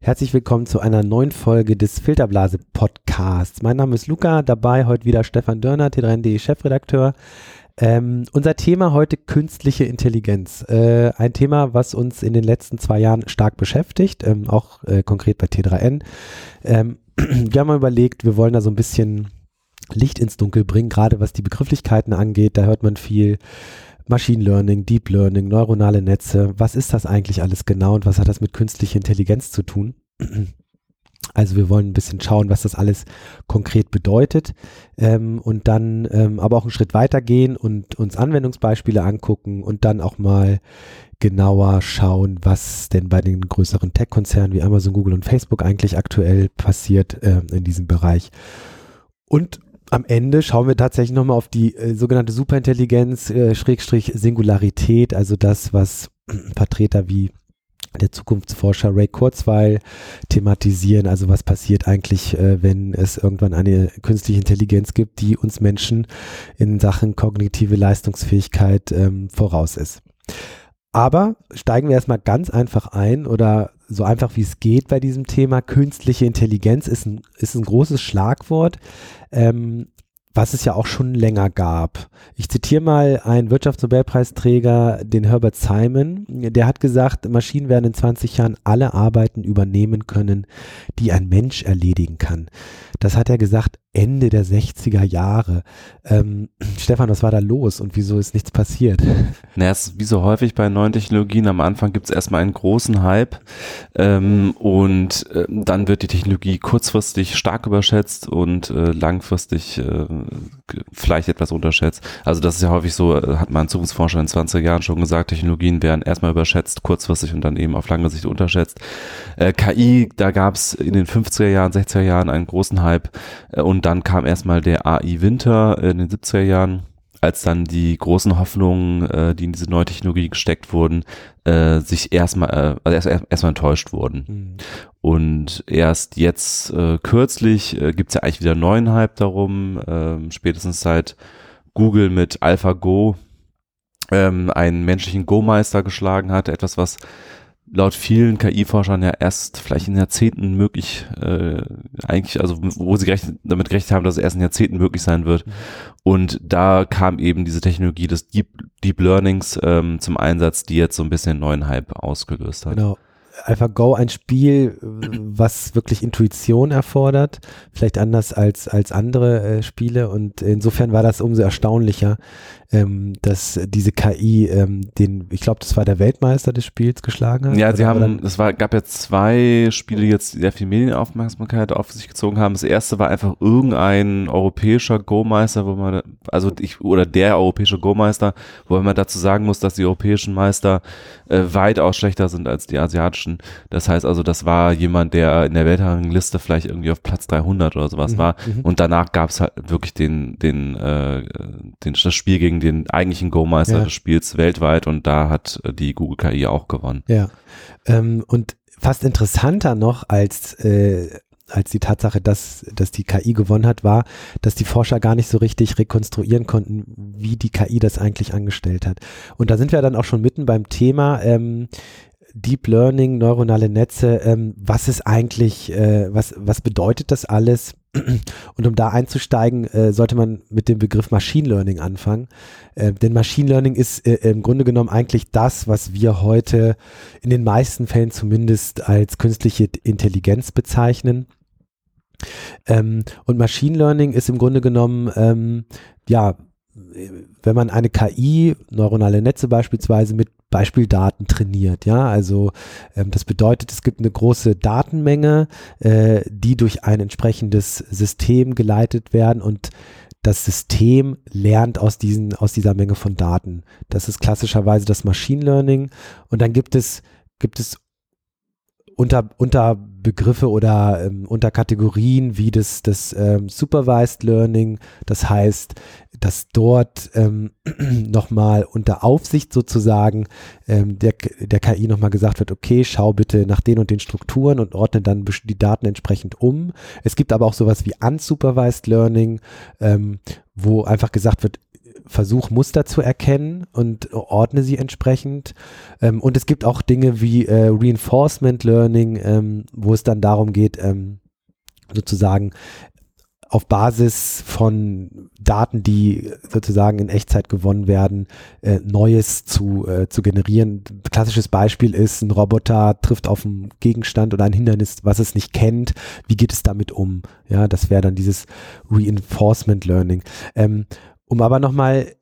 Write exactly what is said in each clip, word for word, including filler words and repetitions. Herzlich willkommen zu einer neuen Folge des Filterblase Podcasts. Mein Name ist Luca, dabei heute wieder Stefan Dörner, T drei N Punkt D E Chefredakteur. Ähm, unser Thema heute: künstliche Intelligenz. Äh, ein Thema, was uns in den letzten zwei Jahren stark beschäftigt, ähm, auch äh, konkret bei T drei N. Ähm, wir haben mal überlegt, wir wollen da so ein bisschen Licht ins Dunkel bringen, gerade was die Begrifflichkeiten angeht. Da hört man viel Machine Learning, Deep Learning, neuronale Netze. Was ist das eigentlich alles genau und was hat das mit künstlicher Intelligenz zu tun? Also wir wollen ein bisschen schauen, was das alles konkret bedeutet, ähm, und dann ähm, aber auch einen Schritt weiter gehen und uns Anwendungsbeispiele angucken und dann auch mal genauer schauen, was denn bei den größeren Tech-Konzernen wie Amazon, Google und Facebook eigentlich aktuell passiert ähm, in diesem Bereich. Und am Ende schauen wir tatsächlich nochmal auf die äh, sogenannte Superintelligenz, äh, Schrägstrich Singularität, also das, was Vertreter wie der Zukunftsforscher Ray Kurzweil thematisieren, also was passiert eigentlich, wenn es irgendwann eine künstliche Intelligenz gibt, die uns Menschen in Sachen kognitive Leistungsfähigkeit ähm, voraus ist. Aber steigen wir erstmal ganz einfach ein oder so einfach wie es geht bei diesem Thema. Künstliche Intelligenz ist ein, ist ein großes Schlagwort, ähm, was es ja auch schon länger gab. Ich zitiere mal einen Wirtschaftsnobelpreisträger, den Herbert Simon. Der hat gesagt, Maschinen werden in zwanzig Jahren alle Arbeiten übernehmen können, die ein Mensch erledigen kann. Das hat er gesagt Ende der sechziger Jahre. Ähm, Stefan, was war da los und wieso ist nichts passiert? Na, es ist wie so häufig bei neuen Technologien. Am Anfang gibt es erstmal einen großen Hype ähm, und äh, dann wird die Technologie kurzfristig stark überschätzt und äh, langfristig äh, vielleicht etwas unterschätzt. Also das ist ja häufig so, hat man Zukunftsforscher in zwanzig Jahren schon gesagt, Technologien werden erstmal überschätzt, kurzfristig und dann eben auf lange Sicht unterschätzt. Äh, K I, da gab es in den fünfziger Jahren, sechziger Jahren einen großen Hype äh, und Und dann kam erstmal der A I-Winter in den siebziger Jahren, als dann die großen Hoffnungen, die in diese neue Technologie gesteckt wurden, sich erstmal, also erstmal erst enttäuscht wurden. Mhm. Und erst jetzt kürzlich gibt es ja eigentlich wieder einen neuen Hype darum, spätestens seit Google mit AlphaGo einen menschlichen Go-Meister geschlagen hat, etwas, was laut vielen K I-Forschern ja erst vielleicht in Jahrzehnten möglich, äh, eigentlich, also wo sie gerechnet, damit gerechnet haben, dass es erst in Jahrzehnten möglich sein wird. Mhm. Und da kam eben diese Technologie des Deep, Deep Learnings ähm, zum Einsatz, die jetzt so ein bisschen einen neuen Hype ausgelöst hat. Genau. AlphaGo, ein Spiel, was wirklich Intuition erfordert, vielleicht anders als, als andere äh, Spiele, und insofern war das umso erstaunlicher, ähm, dass diese K I ähm, den, ich glaube, das war der Weltmeister des Spiels, geschlagen hat. Ja, sie haben, dann, es war, gab ja zwei Spiele, die jetzt sehr viel Medienaufmerksamkeit auf sich gezogen haben. Das erste war einfach irgendein europäischer Go-Meister, wo man, also ich, oder der europäische Go-Meister, wo man dazu sagen muss, dass die europäischen Meister äh, weitaus schlechter sind als die asiatischen. Das heißt also, das war jemand, der in der Weltrangliste vielleicht irgendwie auf Platz dreihundert oder sowas mhm, war. Und danach gab es halt wirklich den, den, äh, den, das Spiel gegen den eigentlichen Go-Meister ja. des Spiels weltweit, und da hat die Google K I auch gewonnen. Ja, ähm, und fast interessanter noch als äh, als die Tatsache, dass, dass die K I gewonnen hat, war, dass die Forscher gar nicht so richtig rekonstruieren konnten, wie die K I das eigentlich angestellt hat. Und da sind wir dann auch schon mitten beim Thema, ähm, Deep Learning, neuronale Netze, ähm, was ist eigentlich, äh, was, was bedeutet das alles? Und um da einzusteigen, äh, sollte man mit dem Begriff Machine Learning anfangen, äh, denn Machine Learning ist äh, im Grunde genommen eigentlich das, was wir heute in den meisten Fällen zumindest als künstliche Intelligenz bezeichnen. Ähm, und Machine Learning ist im Grunde genommen, ähm, ja, wenn man eine K I, neuronale Netze beispielsweise, mit Beispieldaten trainiert, ja, also ähm, das bedeutet, es gibt eine große Datenmenge, äh, die durch ein entsprechendes System geleitet werden, und das System lernt aus diesen, aus dieser Menge von Daten. Das ist klassischerweise das Machine Learning, und dann gibt es, gibt es unter, unter Begriffe oder ähm, unter Kategorien wie das, das ähm, Supervised Learning, das heißt, dass dort ähm, nochmal unter Aufsicht sozusagen ähm, der, der K I nochmal gesagt wird, okay, schau bitte nach den und den Strukturen und ordne dann die Daten entsprechend um. Es gibt aber auch sowas wie Unsupervised Learning, ähm, wo einfach gesagt wird, versuch Muster zu erkennen und ordne sie entsprechend. Ähm, und es gibt auch Dinge wie äh, Reinforcement Learning, ähm, wo es dann darum geht, ähm, sozusagen auf Basis von Daten, die sozusagen in Echtzeit gewonnen werden, äh, Neues zu, äh, zu generieren. Ein klassisches Beispiel ist, ein Roboter trifft auf einen Gegenstand oder ein Hindernis, was es nicht kennt. Wie geht es damit um? Ja, das wäre dann dieses Reinforcement Learning. Ähm, Um aber nochmal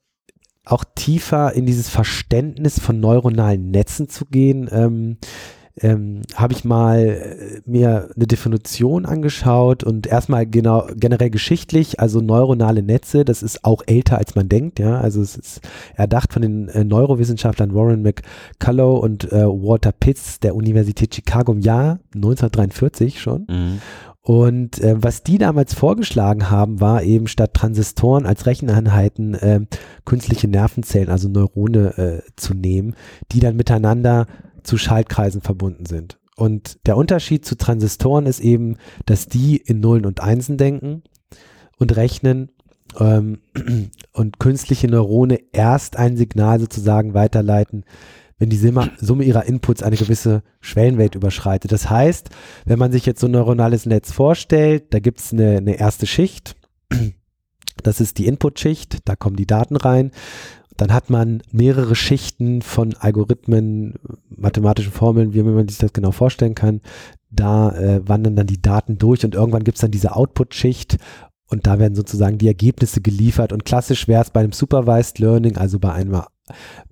auch tiefer in dieses Verständnis von neuronalen Netzen zu gehen, ähm, ähm, habe ich mal äh, mir eine Definition angeschaut und erstmal genau, generell geschichtlich, also neuronale Netze, das ist auch älter als man denkt, ja, also es ist erdacht von den äh, Neurowissenschaftlern Warren McCullough und äh, Walter Pitts der Universität Chicago im Jahr neunzehnhundertdreiundvierzig schon. Mhm. Und äh, was die damals vorgeschlagen haben, war eben statt Transistoren als Recheneinheiten äh, künstliche Nervenzellen, also Neurone äh, zu nehmen, die dann miteinander zu Schaltkreisen verbunden sind. Und der Unterschied zu Transistoren ist eben, dass die in Nullen und Einsen denken und rechnen ähm, und künstliche Neurone erst ein Signal sozusagen weiterleiten, wenn die Summe ihrer Inputs eine gewisse Schwellenwerte überschreitet. Das heißt, wenn man sich jetzt so ein neuronales Netz vorstellt, da gibt es eine, eine erste Schicht, das ist die Inputschicht, da kommen die Daten rein, dann hat man mehrere Schichten von Algorithmen, mathematischen Formeln, wie man sich das genau vorstellen kann, da äh, wandern dann die Daten durch und irgendwann gibt es dann diese Outputschicht. Und da werden sozusagen die Ergebnisse geliefert und klassisch wäre es bei einem Supervised Learning, also bei einem,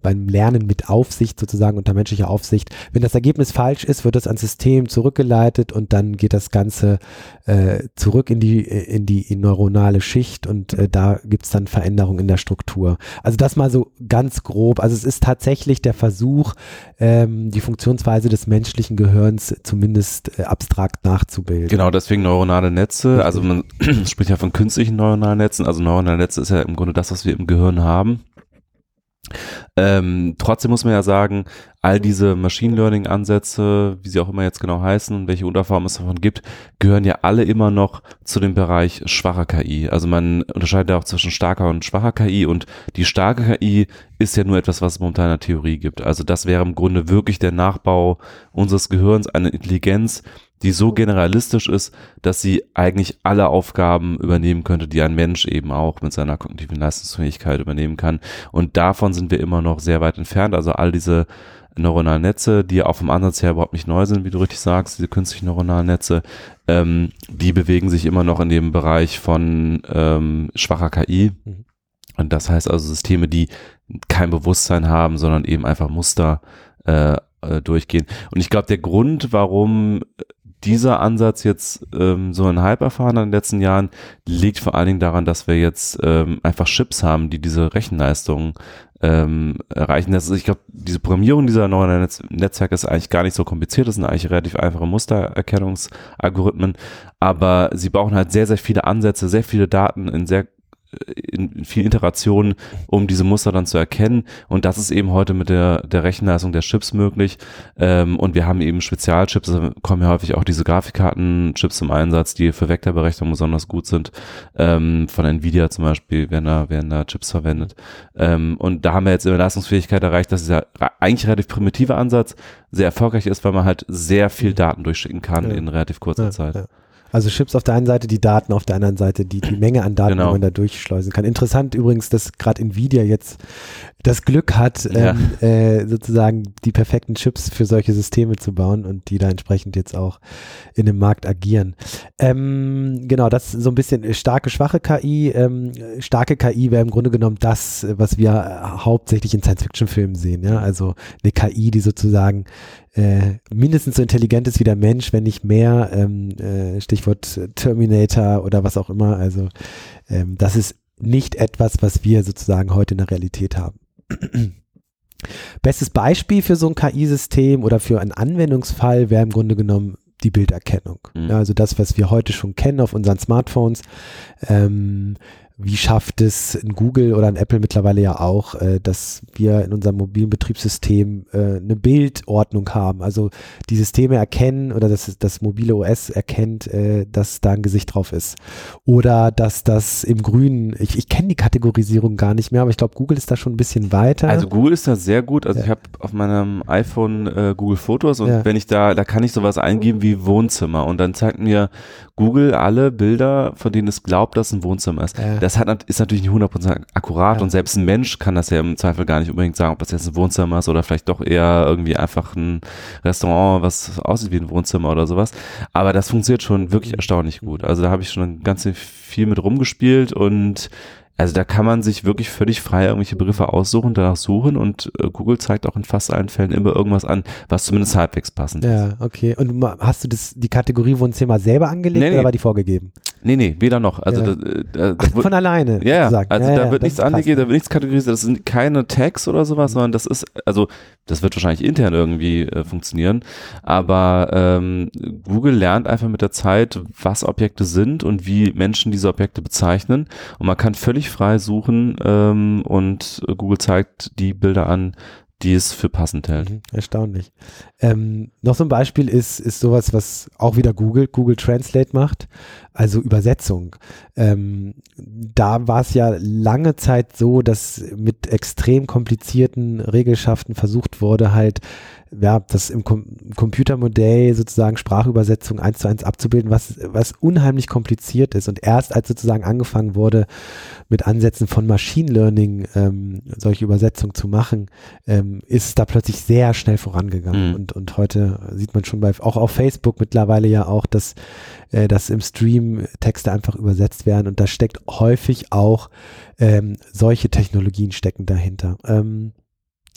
beim Lernen mit Aufsicht sozusagen unter menschlicher Aufsicht. Wenn das Ergebnis falsch ist, wird das ans System zurückgeleitet und dann geht das Ganze äh, zurück in die, in die in neuronale Schicht und äh, da gibt's dann Veränderungen in der Struktur. Also das mal so ganz grob. Also es ist tatsächlich der Versuch, ähm, die Funktionsweise des menschlichen Gehirns zumindest äh, abstrakt nachzubilden. Genau, deswegen neuronale Netze. Also man spricht ja von künstlichen neuronalen Netzen. Also neuronale Netze ist ja im Grunde das, was wir im Gehirn haben. Ähm, trotzdem muss man ja sagen, all diese Machine Learning Ansätze, wie sie auch immer jetzt genau heißen und welche Unterformen es davon gibt, gehören ja alle immer noch zu dem Bereich schwacher K I. Also man unterscheidet ja auch zwischen starker und schwacher K I und die starke K I ist ja nur etwas, was es momentan in der Theorie gibt. Also das wäre im Grunde wirklich der Nachbau unseres Gehirns, eine Intelligenz, die so generalistisch ist, dass sie eigentlich alle Aufgaben übernehmen könnte, die ein Mensch eben auch mit seiner kognitiven Leistungsfähigkeit übernehmen kann. Und davon sind wir immer noch sehr weit entfernt. Also all diese neuronalen Netze, die auch vom Ansatz her überhaupt nicht neu sind, wie du richtig sagst, diese künstlichen neuronalen Netze, ähm, die bewegen sich immer noch in dem Bereich von ähm, schwacher K I. Mhm. Und das heißt also Systeme, die kein Bewusstsein haben, sondern eben einfach Muster äh, durchgehen. Und ich glaube, der Grund, warum dieser Ansatz jetzt ähm, so ein Hype erfahren hat in den letzten Jahren, liegt vor allen Dingen daran, dass wir jetzt ähm, einfach Chips haben, die diese Rechenleistungen ähm, erreichen. Das ist, ich glaube, diese Programmierung dieser neuen Netz- Netzwerke ist eigentlich gar nicht so kompliziert. Das sind eigentlich relativ einfache Mustererkennungsalgorithmen, aber sie brauchen halt sehr, sehr viele Ansätze, sehr viele Daten in sehr in vielen Iterationen, um diese Muster dann zu erkennen. Und das ist eben heute mit der, der Rechenleistung der Chips möglich. Ähm, und wir haben eben Spezialchips, da kommen ja häufig auch diese Grafikkartenchips zum Einsatz, die für Vektorberechnung besonders gut sind. Ähm, von Nvidia zum Beispiel werden da, werden da Chips verwendet. Ähm, und da haben wir jetzt in der Leistungsfähigkeit erreicht, dass dieser eigentlich relativ primitive Ansatz sehr erfolgreich ist, weil man halt sehr viel Daten durchschicken kann ja. in relativ kurzer ja, Zeit. Ja. Also Chips auf der einen Seite, die Daten auf der anderen Seite, die, die Menge an Daten, genau. die man da durchschleusen kann. Interessant übrigens, dass gerade Nvidia jetzt das Glück hat, ja. ähm, äh, sozusagen die perfekten Chips für solche Systeme zu bauen und die da entsprechend jetzt auch in dem Markt agieren. Ähm, genau, das so ein bisschen starke, schwache K I. Ähm, starke K I wäre im Grunde genommen das, was wir hauptsächlich in Science-Fiction-Filmen sehen. Ja? Also eine K I, die sozusagen Äh, mindestens so intelligent ist wie der Mensch, wenn nicht mehr, ähm, äh, Stichwort Terminator oder was auch immer, also ähm, das ist nicht etwas, was wir sozusagen heute in der Realität haben. Bestes Beispiel für so ein K I-System oder für einen Anwendungsfall wäre im Grunde genommen die Bilderkennung. Mhm. Also das, was wir heute schon kennen auf unseren Smartphones. Ähm, wie schafft es ein Google oder ein Apple mittlerweile ja auch, äh, dass wir in unserem mobilen Betriebssystem äh, eine Bildordnung haben. Also die Systeme erkennen oder das, das mobile O S erkennt, äh, dass da ein Gesicht drauf ist. Oder dass das im Grünen, ich, ich kenne die Kategorisierung gar nicht mehr, aber ich glaube, Google ist da schon ein bisschen weiter. Also Google ist da sehr gut. Also ja. Ich habe auf meinem iPhone äh, Google Fotos und ja. wenn ich da, da kann ich sowas eingeben wie Wohnzimmer und dann zeigt mir Google alle Bilder, von denen es glaubt, dass ein Wohnzimmer ist. Ja. Das hat, ist natürlich nicht hundert Prozent akkurat ja. und selbst ein Mensch kann das ja im Zweifel gar nicht unbedingt sagen, ob das jetzt ein Wohnzimmer ist oder vielleicht doch eher irgendwie einfach ein Restaurant, was aussieht wie ein Wohnzimmer oder sowas. Aber das funktioniert schon wirklich erstaunlich gut. Also da habe ich schon ganz viel mit rumgespielt und also da kann man sich wirklich völlig frei irgendwelche Begriffe aussuchen, danach suchen und äh, Google zeigt auch in fast allen Fällen immer irgendwas an, was zumindest halbwegs passend ja, ist. Ja, okay. Und hast du das, die Kategorie Wohnzimmer selber angelegt nee, nee. oder war die vorgegeben? Nee, nee, weder noch. Also ja. da, da, Ach, da, von alleine. Ja, also ja, da ja, wird nichts angegeben, da wird nichts kategorisiert, das sind keine Tags oder sowas, sondern das ist, also das wird wahrscheinlich intern irgendwie äh, funktionieren, aber ähm, Google lernt einfach mit der Zeit, was Objekte sind und wie Menschen diese Objekte bezeichnen und man kann völlig frei suchen ähm, und Google zeigt die Bilder an, die es für passend hält. Erstaunlich. Ähm, noch so ein Beispiel ist, ist sowas, was auch wieder Google, Google Translate macht, also Übersetzung. Ähm, da war es ja lange Zeit so, dass mit extrem komplizierten Regelschaften versucht wurde, halt ja, das im Com- Computermodell sozusagen Sprachübersetzung eins zu eins abzubilden, was, was unheimlich kompliziert ist. Und erst als sozusagen angefangen wurde, mit Ansätzen von Machine Learning ähm, solche Übersetzung zu machen, ähm, ist es da plötzlich sehr schnell vorangegangen. Mhm. Und, und heute sieht man schon bei, auch auf Facebook mittlerweile ja auch, dass, äh, dass im Stream Texte einfach übersetzt werden. Und da steckt häufig auch ähm, solche Technologien stecken dahinter. Ähm,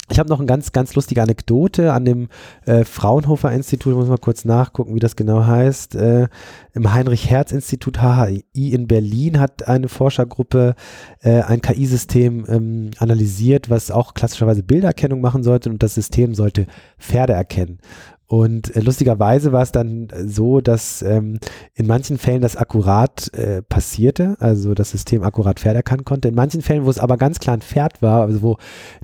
Ich habe noch eine ganz, ganz lustige Anekdote an dem äh, Fraunhofer-Institut, muss mal kurz nachgucken, wie das genau heißt. Äh, im Heinrich-Herz-Institut H H I in Berlin hat eine Forschergruppe äh, ein K I-System ähm, analysiert, was auch klassischerweise Bilderkennung machen sollte und das System sollte Pferde erkennen. Und äh, lustigerweise war es dann so, dass ähm, in manchen Fällen das akkurat äh, passierte, also das System akkurat Pferd erkennen konnte. In manchen Fällen, wo es aber ganz klar ein Pferd war, also wo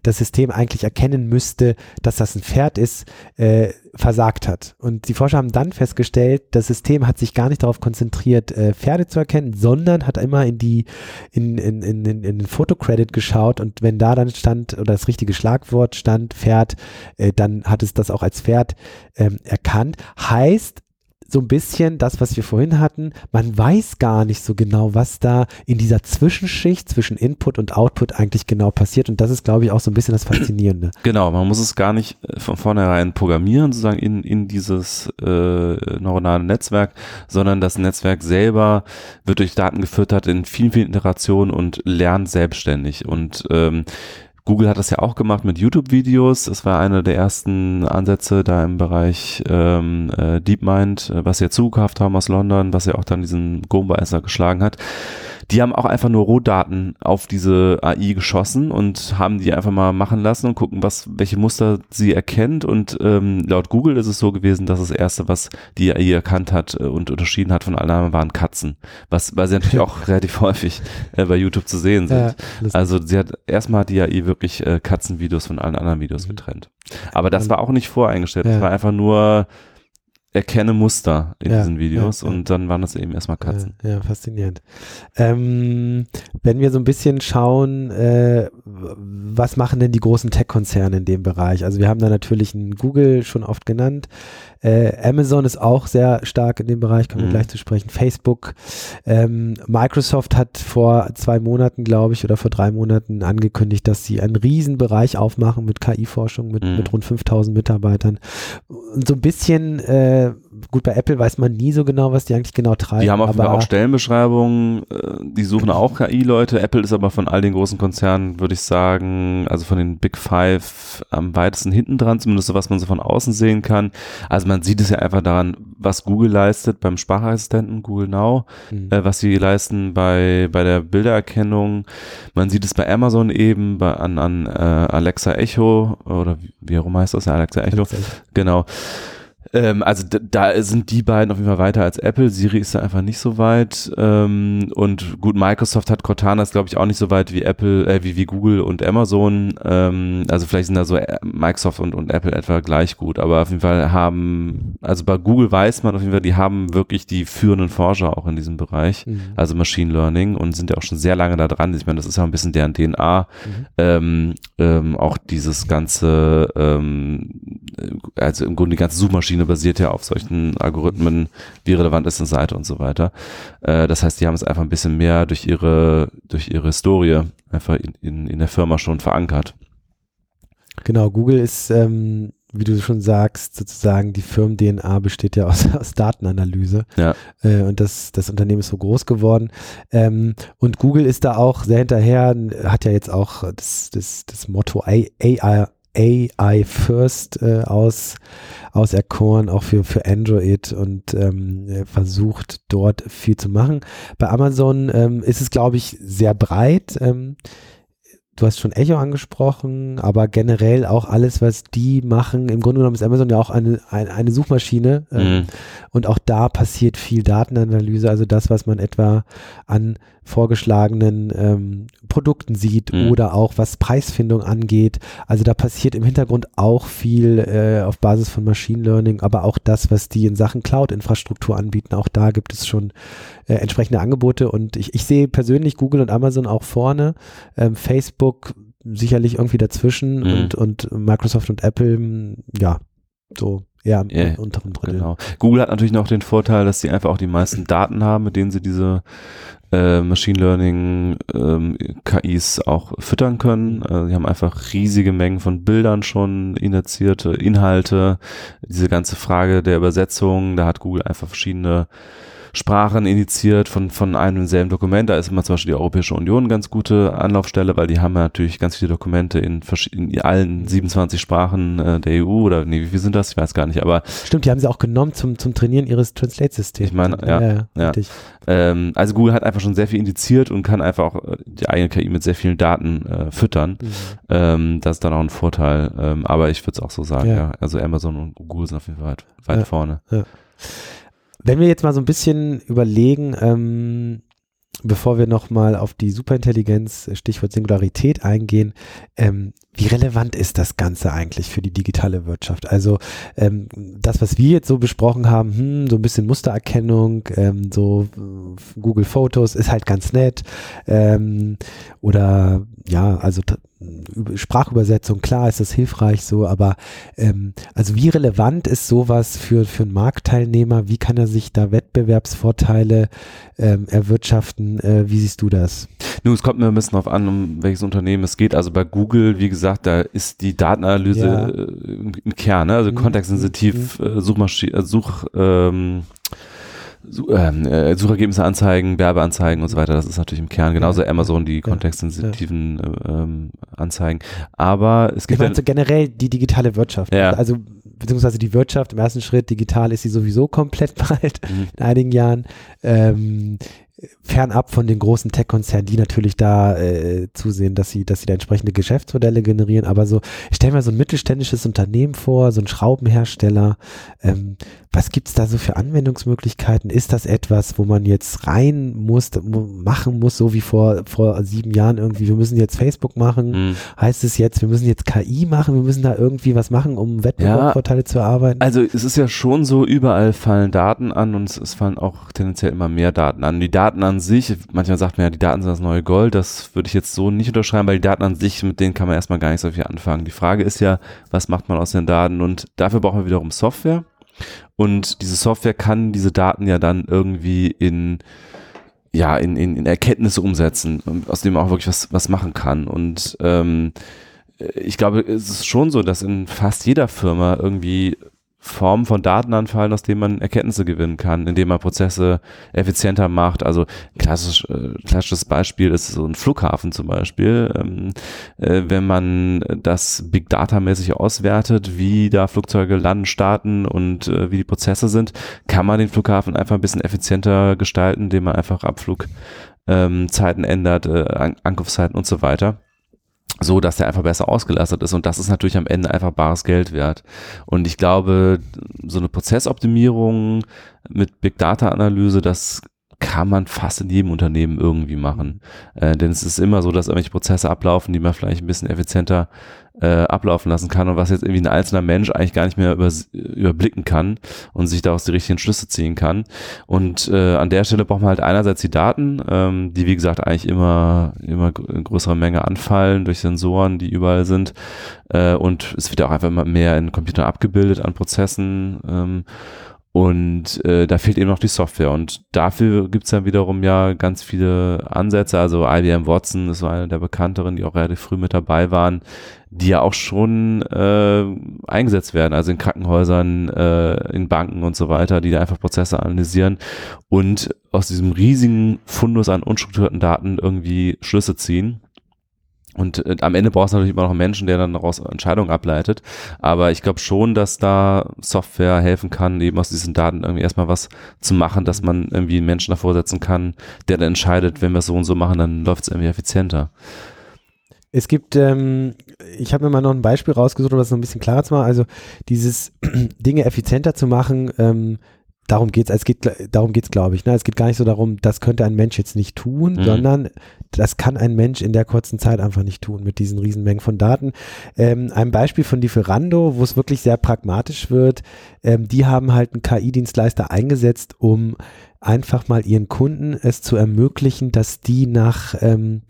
das System eigentlich erkennen müsste, dass das ein Pferd ist, äh, versagt hat. Und die Forscher haben dann festgestellt, das System hat sich gar nicht darauf konzentriert, äh, Pferde zu erkennen, sondern hat immer in die in, in, in, in, in den Fotocredit geschaut und wenn da dann stand oder das richtige Schlagwort stand, Pferd, äh, dann hat es das auch als Pferd Ähm, erkannt, heißt so ein bisschen das, was wir vorhin hatten, man weiß gar nicht so genau, was da in dieser Zwischenschicht zwischen Input und Output eigentlich genau passiert und das ist, glaube ich, auch so ein bisschen das Faszinierende. Genau, man muss es gar nicht von vornherein programmieren, sozusagen in, in dieses äh, neuronale Netzwerk, sondern das Netzwerk selber wird durch Daten gefüttert in vielen, vielen Iterationen und lernt selbstständig und ähm, Google hat das ja auch gemacht mit YouTube-Videos. Das war einer der ersten Ansätze da im Bereich ähm, äh, DeepMind, äh, was sie ja zugekauft haben aus London, was ja auch dann diesen Goomba-Esser geschlagen hat. Die haben auch einfach nur Rohdaten auf diese A I geschossen und haben die einfach mal machen lassen und gucken, was welche Muster sie erkennt. Und ähm, laut Google ist es so gewesen, dass das Erste, was die A I erkannt hat und unterschieden hat von allen anderen, waren Katzen. Was, weil sie natürlich auch relativ häufig äh, bei YouTube zu sehen sind. Ja, also sie hat erstmal hat die A I wirklich äh, Katzenvideos von allen anderen Videos mhm. getrennt. Aber das war auch nicht voreingestellt. Ja. Das war einfach nur erkenne Muster in ja, diesen Videos ja, ja. und dann waren das eben erstmal Katzen. Ja, ja faszinierend. Ähm, wenn wir so ein bisschen schauen, äh, was machen denn die großen Tech-Konzerne in dem Bereich? Also wir haben da natürlich einen Google schon oft genannt. Äh, Amazon ist auch sehr stark in dem Bereich, kommen wir mhm. gleich zu sprechen. Facebook, ähm, Microsoft hat vor zwei Monaten, glaube ich, oder vor drei Monaten angekündigt, dass sie einen riesen Bereich aufmachen mit K I-Forschung, mit, mhm. mit rund fünftausend Mitarbeitern. Und so ein bisschen äh, gut, bei Apple weiß man nie so genau, was die eigentlich genau treiben. Die haben aber auch Stellenbeschreibungen, die suchen auch K I-Leute. Apple ist aber von all den großen Konzernen, würde ich sagen, also von den Big Five am weitesten hinten dran, zumindest so, was man so von außen sehen kann. Also man sieht es ja einfach daran, was Google leistet beim Sprachassistenten Google Now, mhm. äh, was sie leisten bei, bei der Bildererkennung. Man sieht es bei Amazon eben, bei, an, an äh, Alexa Echo oder wie, wie herum heißt das? Ja, Alexa Echo, Alexa. Genau. Ähm, also d- da sind die beiden auf jeden Fall weiter als Apple. Siri ist da einfach nicht so weit. Ähm, und gut, Microsoft hat Cortana, ist glaube ich auch nicht so weit wie Apple, äh, wie, wie Google und Amazon. Ähm, also vielleicht sind da so Microsoft und, und Apple etwa gleich gut. Aber auf jeden Fall haben, also bei Google weiß man auf jeden Fall, die haben wirklich die führenden Forscher auch in diesem Bereich. Mhm. Also Machine Learning, und sind ja auch schon sehr lange da dran. Ich meine, das ist ja ein bisschen deren D N A. Mhm. Ähm, ähm, auch dieses ganze, ähm, also im Grunde die ganze Suchmaschine basiert ja auf solchen Algorithmen, wie relevant ist eine Seite und so weiter. Äh, das heißt, die haben es einfach ein bisschen mehr durch ihre, durch ihre Historie einfach in, in, in der Firma schon verankert. Genau, Google ist, ähm, wie du schon sagst, sozusagen die Firmen-D N A besteht ja aus, aus Datenanalyse. Ja. Äh, und das, das Unternehmen ist so groß geworden. Ähm, und Google ist da auch sehr hinterher, hat ja jetzt auch das, das, das Motto A I. A I First äh, aus, aus Erkoren, auch für, für Android, und ähm, versucht dort viel zu machen. Bei Amazon ähm, ist es, glaube ich, sehr breit. Ähm, du hast schon Echo angesprochen, aber generell auch alles, was die machen. Im Grunde genommen ist Amazon ja auch eine, eine, eine Suchmaschine, ähm, mhm. und auch da passiert viel Datenanalyse, also das, was man etwa an vorgeschlagenen ähm, Produkten sieht, mhm. oder auch was Preisfindung angeht. Also da passiert im Hintergrund auch viel äh, auf Basis von Machine Learning, aber auch das, was die in Sachen Cloud-Infrastruktur anbieten, auch da gibt es schon äh, entsprechende Angebote, und ich, ich sehe persönlich Google und Amazon auch vorne, ähm, Facebook sicherlich irgendwie dazwischen, mhm. und, und Microsoft und Apple, ja, so. Ja, im yeah, unteren Drittel. Genau. Google hat natürlich noch den Vorteil, dass sie einfach auch die meisten Daten haben, mit denen sie diese äh, Machine Learning ähm, K Is auch füttern können. Äh, sie haben einfach riesige Mengen von Bildern schon, indexierte Inhalte, diese ganze Frage der Übersetzung, da hat Google einfach verschiedene Sprachen indiziert von, von einem und selben Dokument. Da ist immer zum Beispiel die Europäische Union ganz gute Anlaufstelle, weil die haben ja natürlich ganz viele Dokumente in, vers- in allen siebenundzwanzig Sprachen äh, der E U, oder nee, wie viel sind das? Ich weiß gar nicht, aber. Stimmt, die haben sie auch genommen zum, zum Trainieren ihres Translate-Systems. Ich meine, ja. Äh, ja. Ähm, also Google hat einfach schon sehr viel indiziert und kann einfach auch die eigene K I mit sehr vielen Daten äh, füttern. Mhm. Ähm, das ist dann auch ein Vorteil. Ähm, aber ich würde es auch so sagen, ja. ja. Also Amazon und Google sind auf jeden Fall weit, weit ja. vorne. Ja. Wenn wir jetzt mal so ein bisschen überlegen, ähm, bevor wir nochmal auf die Superintelligenz, Stichwort Singularität eingehen, ähm, wie relevant ist das Ganze eigentlich für die digitale Wirtschaft? Also ähm, das, was wir jetzt so besprochen haben, hm, so ein bisschen Mustererkennung, ähm, so äh, Google Fotos ist halt ganz nett, ähm, oder ja, also t- Sprachübersetzung, klar ist das hilfreich so, aber ähm, also wie relevant ist sowas für, für einen Marktteilnehmer? Wie kann er sich da Wettbewerbsvorteile ähm, erwirtschaften? Äh, wie siehst du das? Nun, es kommt mir ein bisschen darauf an, um welches Unternehmen es geht. Also bei Google, wie gesagt, da ist die Datenanalyse ja. äh, im Kern, ne? Also mhm. kontextsensitiv, mhm. äh, Suchmaschine, äh, Such... Ähm, Suchergebnisse anzeigen, Werbeanzeigen und so weiter, das ist natürlich im Kern. Genauso Amazon, die kontextsensitiven ja. ähm, Anzeigen. Aber es gibt ja. Also generell die digitale Wirtschaft. Ja. Also, beziehungsweise die Wirtschaft im ersten Schritt, digital ist sie sowieso komplett bald mhm. in einigen Jahren. Ähm, fernab von den großen Tech-Konzernen, die natürlich da äh, zusehen, dass sie, dass sie da entsprechende Geschäftsmodelle generieren, aber so, ich stelle mir so ein mittelständisches Unternehmen vor, so ein Schraubenhersteller, ähm, was gibt es da so für Anwendungsmöglichkeiten? Ist das etwas, wo man jetzt rein muss, machen muss, so wie vor, vor sieben Jahren irgendwie, wir müssen jetzt Facebook machen, mhm. heißt es jetzt, wir müssen jetzt K I machen, wir müssen da irgendwie was machen, um Wettbewerbsvorteile ja, zu erarbeiten? Also es ist ja schon so, überall fallen Daten an, und es, es fallen auch tendenziell immer mehr Daten an. Die Daten Daten an sich, manchmal sagt man ja, die Daten sind das neue Gold, das würde ich jetzt so nicht unterschreiben, weil die Daten an sich, mit denen kann man erstmal gar nicht so viel anfangen. Die Frage ist ja, was macht man aus den Daten, und dafür brauchen wir wiederum Software, und diese Software kann diese Daten ja dann irgendwie in, ja, in, in, in Erkenntnisse umsetzen, aus dem man auch wirklich was, was machen kann, und ähm, ich glaube, es ist schon so, dass in fast jeder Firma irgendwie Formen von Daten anfallen, aus denen man Erkenntnisse gewinnen kann, indem man Prozesse effizienter macht. Also klassisch, äh, klassisches Beispiel ist so ein Flughafen zum Beispiel. Ähm, äh, wenn man das Big Data-mäßig auswertet, wie da Flugzeuge landen, starten und äh, wie die Prozesse sind, kann man den Flughafen einfach ein bisschen effizienter gestalten, indem man einfach Abflugzeiten ähm, ändert, äh, An- Ankunftszeiten und so weiter, so dass der einfach besser ausgelastet ist, und das ist natürlich am Ende einfach bares Geld wert. Und ich glaube, so eine Prozessoptimierung mit Big Data Analyse, das kann man fast in jedem Unternehmen irgendwie machen, äh, denn es ist immer so, dass irgendwelche Prozesse ablaufen, die man vielleicht ein bisschen effizienter äh, ablaufen lassen kann und was jetzt irgendwie ein einzelner Mensch eigentlich gar nicht mehr über, überblicken kann und sich daraus die richtigen Schlüsse ziehen kann. Und äh, an der Stelle braucht man halt einerseits die Daten, ähm, die wie gesagt eigentlich immer immer in größerer Menge anfallen durch Sensoren, die überall sind, äh, und es wird auch einfach immer mehr in Computern abgebildet an Prozessen, ähm, Und äh, da fehlt eben noch die Software, und dafür gibt's dann wiederum ja ganz viele Ansätze. Also I B M Watson ist so eine der bekannteren, die auch relativ früh mit dabei waren, die ja auch schon äh, eingesetzt werden, also in Krankenhäusern, äh, in Banken und so weiter, die da einfach Prozesse analysieren und aus diesem riesigen Fundus an unstrukturierten Daten irgendwie Schlüsse ziehen. Und äh, am Ende brauchst du natürlich immer noch einen Menschen, der dann daraus Entscheidungen ableitet. Aber ich glaube schon, dass da Software helfen kann, eben aus diesen Daten irgendwie erstmal was zu machen, dass man irgendwie einen Menschen davor setzen kann, der dann entscheidet, wenn wir es so und so machen, dann läuft es irgendwie effizienter. Es gibt, ähm, ich habe mir mal noch ein Beispiel rausgesucht, um das noch ein bisschen klarer zu machen. Also dieses Dinge effizienter zu machen, ähm, darum geht's, es geht darum geht's, glaube ich. Ne? Es geht gar nicht so darum, das könnte ein Mensch jetzt nicht tun, mhm. sondern das kann ein Mensch in der kurzen Zeit einfach nicht tun mit diesen Riesenmengen von Daten. Ähm, ein Beispiel von Lieferando, wo es wirklich sehr pragmatisch wird. Ähm, die haben halt einen K I-Dienstleister eingesetzt, um einfach mal ihren Kunden es zu ermöglichen, dass die nach ähm,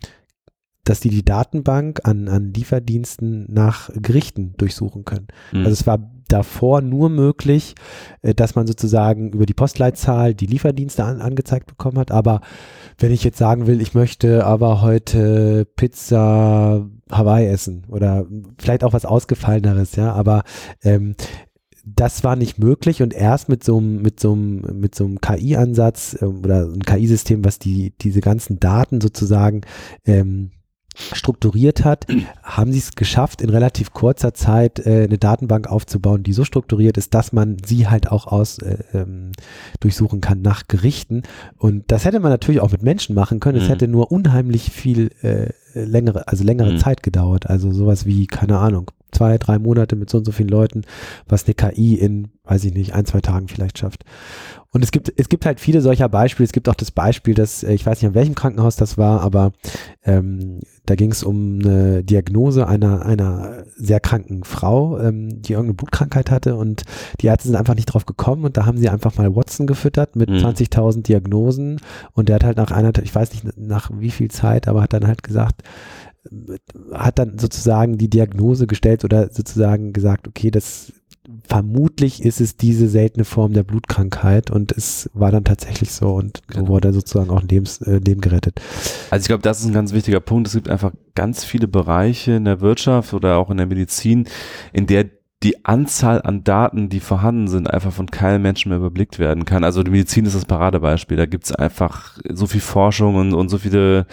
dass die die Datenbank an, an Lieferdiensten nach Gerichten durchsuchen können. Mhm. Also es war davor nur möglich, dass man sozusagen über die Postleitzahl die Lieferdienste an, angezeigt bekommen hat. Aber wenn ich jetzt sagen will, ich möchte aber heute Pizza Hawaii essen oder vielleicht auch was Ausgefalleneres, ja, aber ähm, das war nicht möglich, und erst mit so einem mit so einem mit so einem K I-Ansatz äh, oder ein K I-System, was die diese ganzen Daten sozusagen ähm, strukturiert hat, haben sie es geschafft, in relativ kurzer Zeit äh, eine Datenbank aufzubauen, die so strukturiert ist, dass man sie halt auch aus äh, ähm, durchsuchen kann nach Gerichten. Und das hätte man natürlich auch mit Menschen machen können. Es mhm. hätte nur unheimlich viel äh, längere, also längere mhm. Zeit gedauert. Also sowas wie, keine Ahnung, zwei, drei Monate mit so und so vielen Leuten, was eine K I in, weiß ich nicht, ein, zwei Tagen vielleicht schafft. Und es gibt, es gibt halt viele solcher Beispiele. Es gibt auch das Beispiel, dass, ich weiß nicht, an welchem Krankenhaus das war, aber ähm, da ging es um eine Diagnose einer, einer sehr kranken Frau, ähm, die irgendeine Blutkrankheit hatte, und die Ärzte sind einfach nicht drauf gekommen, und da haben sie einfach mal Watson gefüttert mit mhm. zwanzigtausend Diagnosen, und der hat halt nach einer, ich weiß nicht nach wie viel Zeit, aber hat dann halt gesagt, hat dann sozusagen die Diagnose gestellt oder sozusagen gesagt, okay, das vermutlich ist es diese seltene Form der Blutkrankheit, und es war dann tatsächlich so, und so wurde sozusagen auch ein Lebens, äh, Leben gerettet. Also ich glaube, das ist ein ganz wichtiger Punkt. Es gibt einfach ganz viele Bereiche in der Wirtschaft oder auch in der Medizin, in der die Anzahl an Daten, die vorhanden sind, einfach von keinem Menschen mehr überblickt werden kann. Also die Medizin ist das Paradebeispiel. Da gibt's einfach so viel Forschung und, und so viele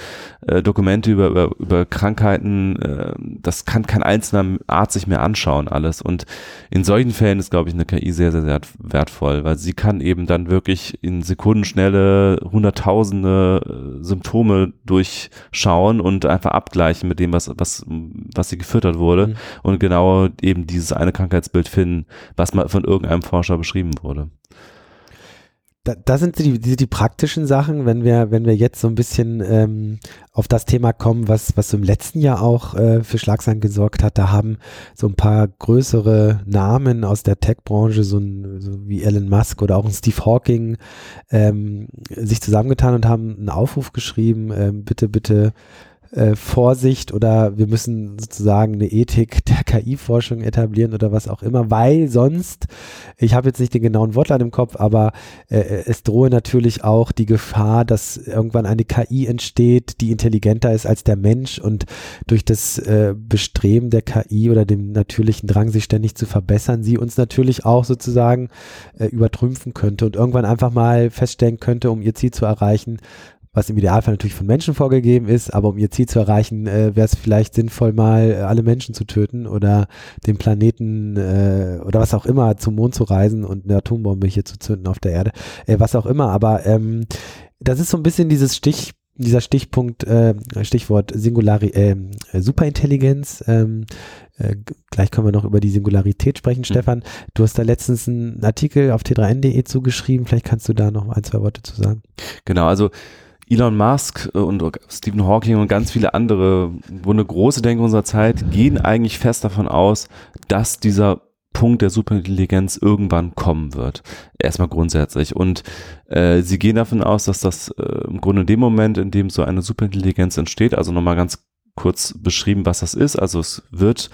äh, Dokumente über, über, über Krankheiten. Äh, das kann kein einzelner Arzt sich mehr anschauen alles. Und in solchen Fällen ist, glaube ich, eine K I sehr, sehr, sehr wertvoll, weil sie kann eben dann wirklich in Sekundenschnelle hunderttausende Symptome durchschauen und einfach abgleichen mit dem, was, was, was sie gefüttert wurde. Mhm. Und genau eben dieses eine Krankheitsbild finden, was mal von irgendeinem Forscher beschrieben wurde. Da, da sind die, die, die praktischen Sachen, wenn wir, wenn wir jetzt so ein bisschen ähm, auf das Thema kommen, was, was so im letzten Jahr auch äh, für Schlagzeilen gesorgt hat. Da haben so ein paar größere Namen aus der Tech-Branche, so, ein, so wie Elon Musk oder auch ein Stephen Hawking, ähm, sich zusammengetan und haben einen Aufruf geschrieben, ähm, bitte, bitte äh, Vorsicht oder wir müssen sozusagen eine Ethik der K I-Forschung etablieren oder was auch immer, weil sonst, ich habe jetzt nicht den genauen Wortlaut im Kopf, aber äh, es drohe natürlich auch die Gefahr, dass irgendwann eine K I entsteht, die intelligenter ist als der Mensch und durch das äh, Bestreben der K I oder dem natürlichen Drang, sich ständig zu verbessern, sie uns natürlich auch sozusagen äh, übertrümpfen könnte und irgendwann einfach mal feststellen könnte, um ihr Ziel zu erreichen, was im Idealfall natürlich von Menschen vorgegeben ist, aber um ihr Ziel zu erreichen, äh, wäre es vielleicht sinnvoll, mal äh, alle Menschen zu töten oder den Planeten äh, oder was auch immer, zum Mond zu reisen und eine Atombombe hier zu zünden auf der Erde, äh, was auch immer. Aber ähm, das ist so ein bisschen dieses Stich, dieser Stichpunkt, äh, Stichwort Singulari, äh, Superintelligenz. Ähm, äh, gleich können wir noch über die Singularität sprechen, mhm. Stefan. Du hast da letztens einen Artikel auf T drei N Punkt D E zugeschrieben. Vielleicht kannst du da noch ein, zwei Worte zu sagen. Genau, also Elon Musk und Stephen Hawking und ganz viele andere, wo eine große Denker unserer Zeit, gehen eigentlich fest davon aus, dass dieser Punkt der Superintelligenz irgendwann kommen wird. Erstmal grundsätzlich. Und äh, sie gehen davon aus, dass das äh, im Grunde in dem Moment, in dem so eine Superintelligenz entsteht, also nochmal ganz kurz beschrieben, was das ist. Also es wird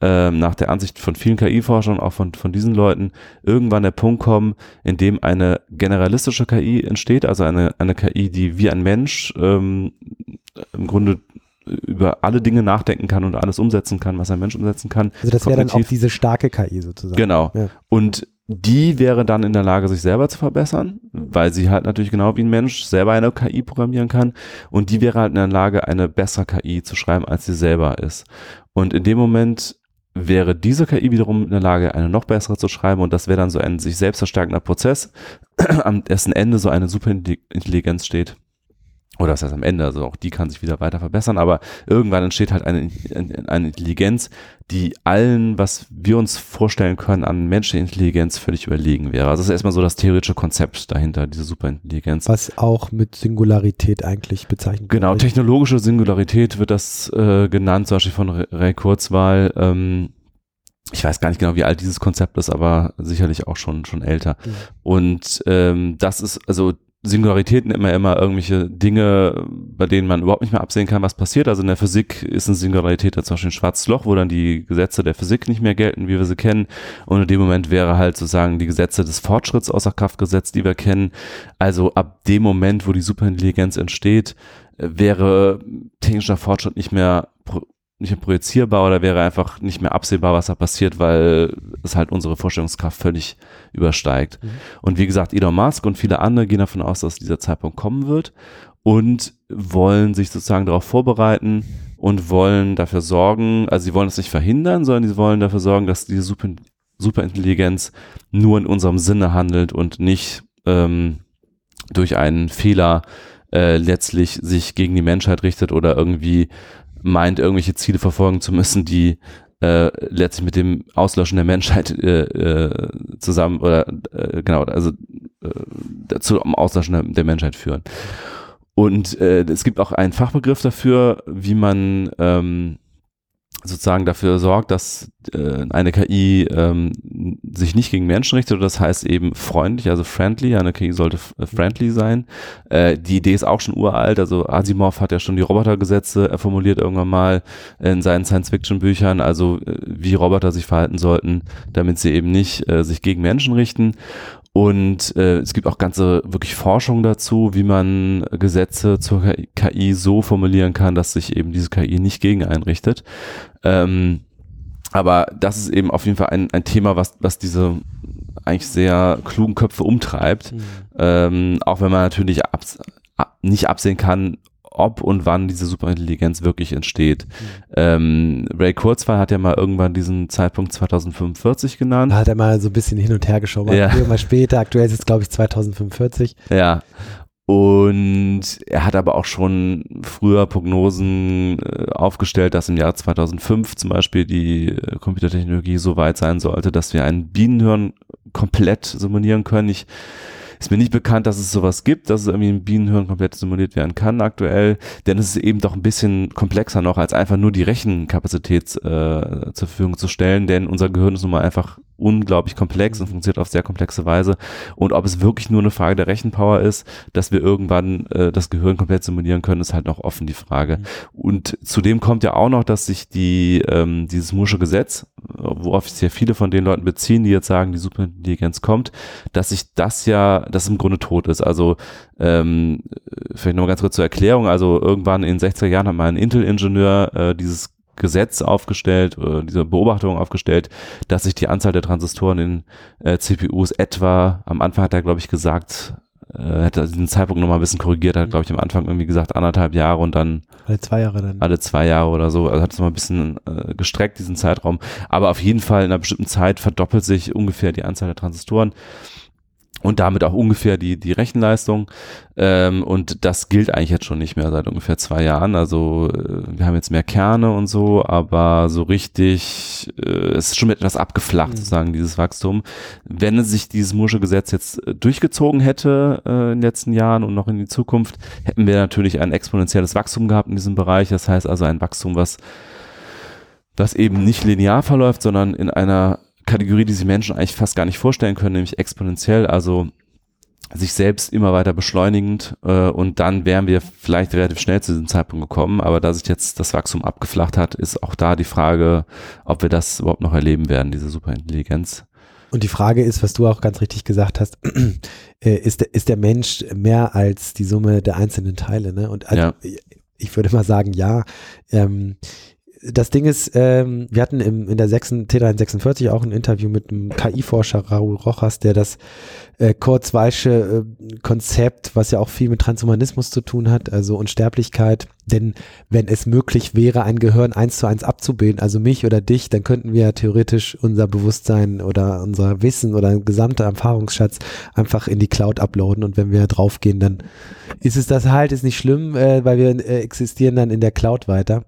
äh, nach der Ansicht von vielen K I-Forschern, auch von, von diesen Leuten, irgendwann der Punkt kommen, in dem eine generalistische K I entsteht, also eine, eine K I, die wie ein Mensch ähm, im Grunde über alle Dinge nachdenken kann und alles umsetzen kann, was ein Mensch umsetzen kann. Also das wäre dann auch diese starke K I sozusagen. Genau. Ja. Und die wäre dann in der Lage, sich selber zu verbessern, weil sie halt natürlich genau wie ein Mensch selber eine K I programmieren kann und die wäre halt in der Lage, eine bessere K I zu schreiben, als sie selber ist. Und in dem Moment wäre diese K I wiederum in der Lage, eine noch bessere zu schreiben und das wäre dann so ein sich selbst verstärkender Prozess, am dessen Ende so eine Superintelligenz steht. Oder das heißt am Ende, also auch die kann sich wieder weiter verbessern, aber irgendwann entsteht halt eine, eine Intelligenz, die allen, was wir uns vorstellen können, an menschlicher Intelligenz völlig überlegen wäre. Also das ist erstmal so das theoretische Konzept dahinter, diese Superintelligenz. Was auch mit Singularität eigentlich bezeichnet wird. Genau, technologische Singularität wird das äh, genannt, zum Beispiel von Ray Kurzweil. Ähm, ich weiß gar nicht genau, wie alt dieses Konzept ist, aber sicherlich auch schon, schon älter. Mhm. Und ähm, das ist, also Singularitäten immer, immer irgendwelche Dinge, bei denen man überhaupt nicht mehr absehen kann, was passiert. Also in der Physik ist eine Singularität zum Beispiel ein schwarzes Loch, wo dann die Gesetze der Physik nicht mehr gelten, wie wir sie kennen. Und in dem Moment wäre halt sozusagen die Gesetze des Fortschritts außer Kraft gesetzt, die wir kennen. Also ab dem Moment, wo die Superintelligenz entsteht, wäre technischer Fortschritt nicht mehr pro- nicht mehr projizierbar oder wäre einfach nicht mehr absehbar, was da passiert, weil es halt unsere Vorstellungskraft völlig übersteigt. Mhm. Und wie gesagt, Elon Musk und viele andere gehen davon aus, dass dieser Zeitpunkt kommen wird und wollen sich sozusagen darauf vorbereiten und wollen dafür sorgen, also sie wollen es nicht verhindern, sondern sie wollen dafür sorgen, dass diese Super, Superintelligenz nur in unserem Sinne handelt und nicht ähm, durch einen Fehler äh, letztlich sich gegen die Menschheit richtet oder irgendwie meint, irgendwelche Ziele verfolgen zu müssen, die äh, letztlich mit dem Auslöschen der Menschheit äh, äh, zusammen oder äh, genau, also äh, dazu am Auslöschen der, der Menschheit führen. Und äh, es gibt auch einen Fachbegriff dafür, wie man ähm, sozusagen dafür sorgt, dass äh, eine K I ähm, sich nicht gegen Menschen richtet. Das heißt eben freundlich, also friendly. Eine K I sollte f- friendly sein. Äh, die Idee ist auch schon uralt. Also Asimov hat ja schon die Robotergesetze formuliert irgendwann mal in seinen Science-Fiction-Büchern. Also wie Roboter sich verhalten sollten, damit sie eben nicht äh, sich gegen Menschen richten. Und äh, es gibt auch ganze wirklich Forschung dazu, wie man Gesetze zur K I so formulieren kann, dass sich eben diese K I nicht gegen einrichtet. Ähm, aber das ist eben auf jeden Fall ein, ein Thema, was, was diese eigentlich sehr klugen Köpfe umtreibt. Mhm. Ähm, auch wenn man natürlich abs- ab, nicht absehen kann, ob und wann diese Superintelligenz wirklich entsteht. Mhm. Ähm, Ray Kurzweil hat ja mal irgendwann diesen Zeitpunkt zwanzig fünfundvierzig genannt. Da hat er mal so ein bisschen hin und her geschoben. Ja. Früher mal später, aktuell ist es glaube ich zwanzig fünfundvierzig. Ja. Und er hat aber auch schon früher Prognosen äh, aufgestellt, dass im Jahr zweitausendfünf zum Beispiel die äh, Computertechnologie so weit sein sollte, dass wir einen Bienenhirn komplett simulieren können. Ich Ist mir nicht bekannt, dass es sowas gibt, dass es irgendwie ein Bienenhirn komplett simuliert werden kann aktuell, denn es ist eben doch ein bisschen komplexer noch, als einfach nur die Rechenkapazität äh, zur Verfügung zu stellen, denn unser Gehirn ist nun mal einfach unglaublich komplex und funktioniert auf sehr komplexe Weise. Und ob es wirklich nur eine Frage der Rechenpower ist, dass wir irgendwann äh, das Gehirn komplett simulieren können, ist halt noch offen die Frage. Mhm. Und zudem kommt ja auch noch, dass sich die ähm, dieses Moore'sche Gesetz, worauf sich ja viele von den Leuten beziehen, die jetzt sagen, die Superintelligenz kommt, dass sich das ja, das im Grunde tot ist. Also ähm, vielleicht nochmal ganz kurz zur Erklärung. Also irgendwann in den sechziger Jahren hat mal ein Intel-Ingenieur äh, dieses Gesetz aufgestellt, äh, diese Beobachtung aufgestellt, dass sich die Anzahl der Transistoren in äh, C P Us etwa, am Anfang hat er, glaube ich, gesagt, äh, hat er diesen Zeitpunkt nochmal ein bisschen korrigiert, hat, glaube ich, am Anfang irgendwie gesagt, anderthalb Jahre und dann alle zwei Jahre dann. Alle zwei Jahre oder so, also hat es nochmal ein bisschen äh, gestreckt, diesen Zeitraum. Aber auf jeden Fall in einer bestimmten Zeit verdoppelt sich ungefähr die Anzahl der Transistoren. Und damit auch ungefähr die die Rechenleistung. Ähm, und das gilt eigentlich jetzt schon nicht mehr seit ungefähr zwei Jahren. Also wir haben jetzt mehr Kerne und so, aber so richtig, äh, es ist schon etwas abgeflacht, mhm. sozusagen, dieses Wachstum. Wenn sich dieses Moore'sche Gesetz jetzt durchgezogen hätte äh, in den letzten Jahren und noch in die Zukunft, hätten wir natürlich ein exponentielles Wachstum gehabt in diesem Bereich. Das heißt also ein Wachstum, was was eben nicht linear verläuft, sondern in einer Kategorie, die sich Menschen eigentlich fast gar nicht vorstellen können, nämlich exponentiell, also sich selbst immer weiter beschleunigend, äh, und dann wären wir vielleicht relativ schnell zu diesem Zeitpunkt gekommen, aber da sich jetzt das Wachstum abgeflacht hat, ist auch da die Frage, ob wir das überhaupt noch erleben werden, diese Superintelligenz. Und die Frage ist, was du auch ganz richtig gesagt hast, äh, ist, ist der Mensch mehr als die Summe der einzelnen Teile, ne? Und also, ja. ich würde mal sagen, ja, ähm, das Ding ist, ähm, wir hatten im, in der T drei N sechsundvierzig auch ein Interview mit einem K I-Forscher, Raul Rojas, der das äh, Kurzweilsche äh, Konzept, was ja auch viel mit Transhumanismus zu tun hat, also Unsterblichkeit, denn wenn es möglich wäre, ein Gehirn eins zu eins abzubilden, also mich oder dich, dann könnten wir ja theoretisch unser Bewusstsein oder unser Wissen oder gesamter Erfahrungsschatz einfach in die Cloud uploaden, und wenn wir draufgehen, dann ist es das halt, ist nicht schlimm, äh, weil wir äh, existieren dann in der Cloud weiter.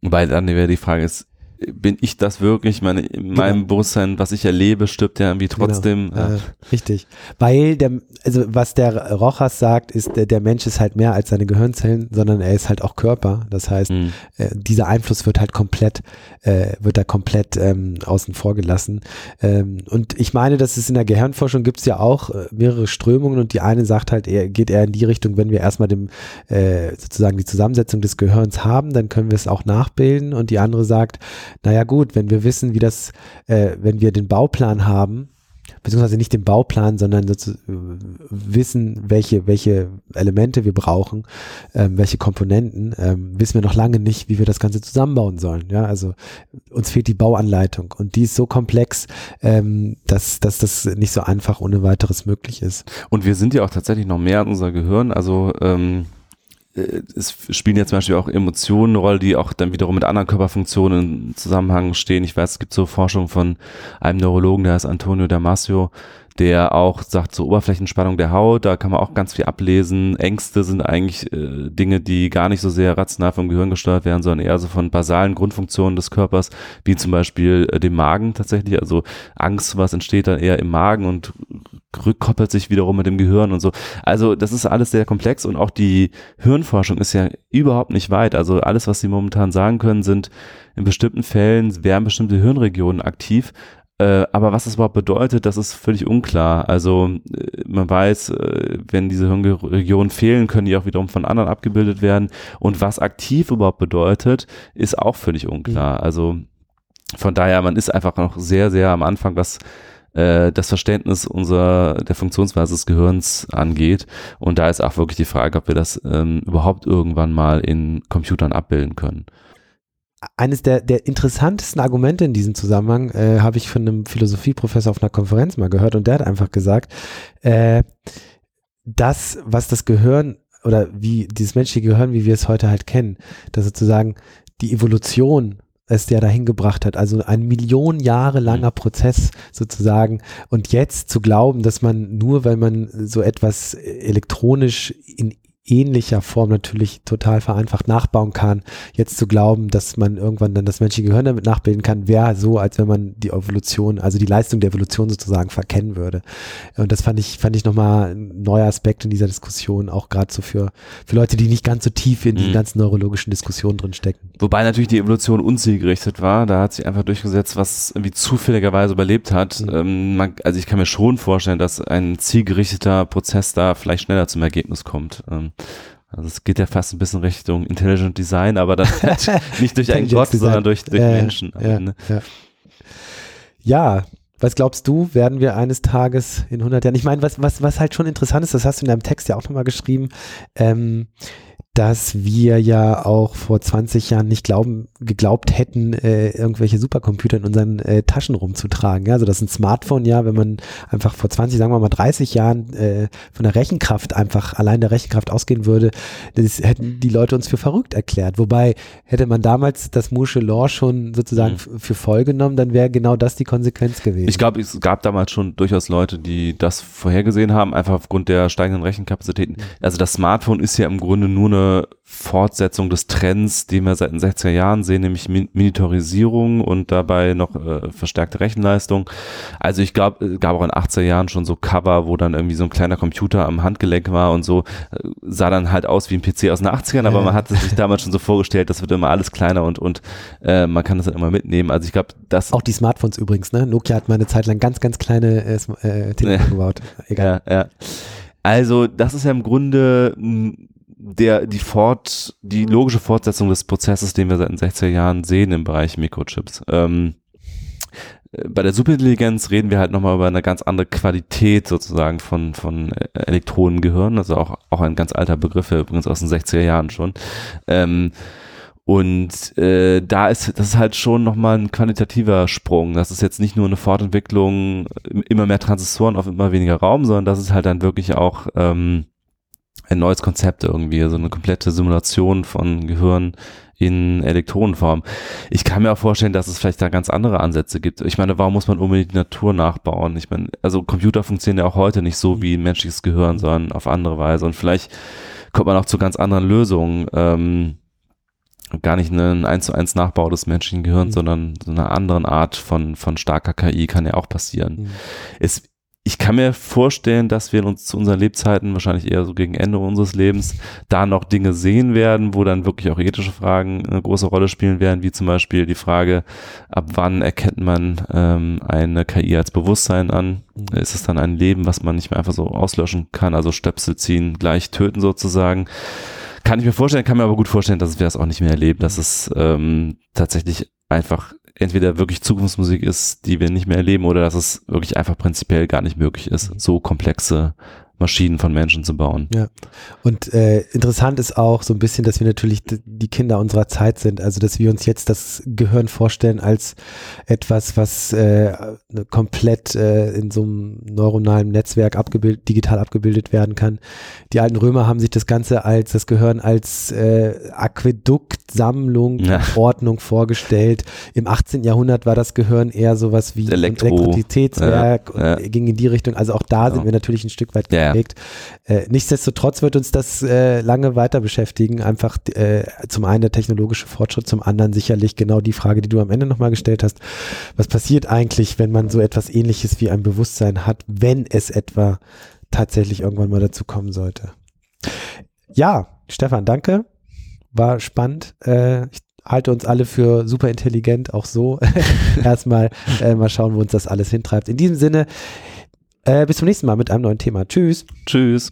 Wobei dann die Frage ist, bin ich das wirklich, meine, in genau. meinem Bewusstsein, was ich erlebe, stirbt ja irgendwie trotzdem. Genau. Ja. Äh, richtig, weil der, also was der Rojas sagt, ist, der, der Mensch ist halt mehr als seine Gehirnzellen, sondern er ist halt auch Körper, das heißt, mhm. äh, dieser Einfluss wird halt komplett, äh, wird da komplett ähm, außen vor gelassen, ähm, und ich meine, dass es in der Gehirnforschung gibt es ja auch mehrere Strömungen, und die eine sagt halt, er geht eher in die Richtung, wenn wir erstmal dem, äh, sozusagen die Zusammensetzung des Gehirns haben, dann können wir es auch nachbilden, und die andere sagt, naja gut, wenn wir wissen, wie das, äh, wenn wir den Bauplan haben, beziehungsweise nicht den Bauplan, sondern wissen, welche, welche Elemente wir brauchen, ähm, welche Komponenten, ähm, wissen wir noch lange nicht, wie wir das Ganze zusammenbauen sollen. Ja, also uns fehlt die Bauanleitung, und die ist so komplex, ähm, dass, dass das nicht so einfach ohne weiteres möglich ist. Und wir sind ja auch tatsächlich noch mehr in unser Gehirn, also ähm es spielen jetzt zum Beispiel auch Emotionen eine Rolle, die auch dann wiederum mit anderen Körperfunktionen im Zusammenhang stehen. Ich weiß, es gibt so Forschung von einem Neurologen, der heißt Antonio Damasio, der auch sagt, so Oberflächenspannung der Haut, da kann man auch ganz viel ablesen. Ängste sind eigentlich äh, Dinge, die gar nicht so sehr rational vom Gehirn gesteuert werden, sondern eher so von basalen Grundfunktionen des Körpers, wie zum Beispiel äh, dem Magen tatsächlich. Also Angst, was entsteht dann eher im Magen und rückkoppelt sich wiederum mit dem Gehirn und so. Also das ist alles sehr komplex, und auch die Hirnforschung ist ja überhaupt nicht weit. Also alles, was sie momentan sagen können, sind, in bestimmten Fällen wären bestimmte Hirnregionen aktiv. Aber was das überhaupt bedeutet, das ist völlig unklar. Also man weiß, wenn diese Hirnregionen fehlen, können die auch wiederum von anderen abgebildet werden. Und was aktiv überhaupt bedeutet, ist auch völlig unklar. Also von daher, man ist einfach noch sehr, sehr am Anfang, was das Verständnis unserer, der Funktionsweise des Gehirns angeht. Und da ist auch wirklich die Frage, ob wir das ähm, überhaupt irgendwann mal in Computern abbilden können. Eines der, der interessantesten Argumente in diesem Zusammenhang äh, habe ich von einem Philosophieprofessor auf einer Konferenz mal gehört, und der hat einfach gesagt, äh, das, was das Gehirn oder wie dieses menschliche Gehirn, wie wir es heute halt kennen, dass sozusagen die Evolution es der dahin gebracht hat, also ein Million Jahre langer Prozess sozusagen, und jetzt zu glauben, dass man nur, weil man so etwas elektronisch in ähnlicher Form natürlich total vereinfacht nachbauen kann. Jetzt zu glauben, dass man irgendwann dann das menschliche Gehirn damit nachbilden kann, wäre so, als wenn man die Evolution, also die Leistung der Evolution sozusagen verkennen würde. Und das fand ich, fand ich nochmal ein neuer Aspekt in dieser Diskussion, auch gerade so für, für Leute, die nicht ganz so tief in diesen ganzen neurologischen Diskussionen drin stecken. Wobei natürlich die Evolution unzielgerichtet war. Da hat sich einfach durchgesetzt, was irgendwie zufälligerweise überlebt hat. Mhm. Ähm, man, also ich kann mir schon vorstellen, dass ein zielgerichteter Prozess da vielleicht schneller zum Ergebnis kommt. Ähm, Also es geht ja fast ein bisschen Richtung Intelligent Design, aber dann nicht durch einen Gott, Design. sondern durch, durch äh, Menschen. Ja, ne? ja. ja, was glaubst du, werden wir eines Tages in hundert Jahren, ich meine, was, was, was halt schon interessant ist, das hast du in deinem Text ja auch nochmal geschrieben, ähm, dass wir ja auch vor zwanzig Jahren nicht glauben, geglaubt hätten, äh, irgendwelche Supercomputer in unseren äh, Taschen rumzutragen. Ja? Also dass ein Smartphone, ja, wenn man einfach vor zwanzig, sagen wir mal dreißig Jahren äh, von der Rechenkraft einfach, allein der Rechenkraft ausgehen würde, das hätten die Leute uns für verrückt erklärt. Wobei, hätte man damals das Moore'sche Law schon sozusagen mhm. für voll genommen, dann wäre genau das die Konsequenz gewesen. Ich glaube, es gab damals schon durchaus Leute, die das vorhergesehen haben, einfach aufgrund der steigenden Rechenkapazitäten. Mhm. Also das Smartphone ist ja im Grunde nur eine Fortsetzung des Trends, den wir seit den sechziger Jahren sehen, nämlich Miniaturisierung und dabei noch äh, verstärkte Rechenleistung. Also ich glaube, es gab auch in den achtziger Jahren schon so Cover, wo dann irgendwie so ein kleiner Computer am Handgelenk war und so, sah dann halt aus wie ein P C aus den achtzigern, aber man hatte sich damals schon so vorgestellt, das wird immer alles kleiner und, und äh, man kann das dann immer mitnehmen. Also ich glaube, das... Auch die Smartphones übrigens, ne? Nokia hat mal eine Zeit lang ganz, ganz kleine äh, Telefone gebaut. Egal. Ja, ja. Also das ist ja im Grunde... M- Der, die Fort, die logische Fortsetzung des Prozesses, den wir seit den sechziger Jahren sehen im Bereich Mikrochips. Ähm, bei der Superintelligenz reden wir halt nochmal über eine ganz andere Qualität sozusagen von, von Elektronengehirn, also auch, auch ein ganz alter Begriff, übrigens aus den sechziger Jahren schon. Ähm, Und äh, da ist, das ist halt schon nochmal ein qualitativer Sprung. Das ist jetzt nicht nur eine Fortentwicklung, immer mehr Transistoren auf immer weniger Raum, sondern das ist halt dann wirklich auch ähm, ein neues Konzept irgendwie, so also eine komplette Simulation von Gehirn in Elektronenform. Ich kann mir auch vorstellen, dass es vielleicht da ganz andere Ansätze gibt. Ich meine, warum muss man unbedingt die Natur nachbauen? Ich meine, also Computer funktionieren ja auch heute nicht so wie ein menschliches Gehirn, sondern auf andere Weise. Und vielleicht kommt man auch zu ganz anderen Lösungen. Ähm, gar nicht einen eins zu eins Nachbau des menschlichen Gehirns, mhm. sondern so einer anderen Art von, von starker K I kann ja auch passieren. Mhm. Es Ich kann mir vorstellen, dass wir uns zu unseren Lebzeiten, wahrscheinlich eher so gegen Ende unseres Lebens, da noch Dinge sehen werden, wo dann wirklich auch ethische Fragen eine große Rolle spielen werden, wie zum Beispiel die Frage, ab wann erkennt man ähm, eine K I als Bewusstsein an? Ist es dann ein Leben, was man nicht mehr einfach so auslöschen kann, also Stöpsel ziehen, gleich töten sozusagen? Kann ich mir vorstellen, kann mir aber gut vorstellen, dass wir das auch nicht mehr erleben, dass es ähm, tatsächlich einfach entweder wirklich Zukunftsmusik ist, die wir nicht mehr erleben, oder dass es wirklich einfach prinzipiell gar nicht möglich ist, so komplexe Maschinen von Menschen zu bauen. Ja. Und äh, interessant ist auch so ein bisschen, dass wir natürlich d- die Kinder unserer Zeit sind, also dass wir uns jetzt das Gehirn vorstellen als etwas, was äh, komplett äh, in so einem neuronalen Netzwerk abgebildet, digital abgebildet werden kann. Die alten Römer haben sich das Ganze als, das Gehirn als äh, Aquäduktsammlung, ja. Ordnung vorgestellt. Im achtzehnten Jahrhundert war das Gehirn eher sowas wie Elektro- ein Elektrizitätswerk, ja, ja. Und ging in die Richtung, also auch da ja. sind wir natürlich ein Stück weit ja. Äh, nichtsdestotrotz wird uns das äh, lange weiter beschäftigen, einfach äh, zum einen der technologische Fortschritt, zum anderen sicherlich genau die Frage, die du am Ende nochmal gestellt hast, was passiert eigentlich, wenn man so etwas Ähnliches wie ein Bewusstsein hat, wenn es etwa tatsächlich irgendwann mal dazu kommen sollte. Ja, Stefan, danke, war spannend, äh, ich halte uns alle für super intelligent, auch so, erstmal äh, mal schauen, wo uns das alles hintreibt. In diesem Sinne, Äh, bis zum nächsten Mal mit einem neuen Thema. Tschüss. Tschüss.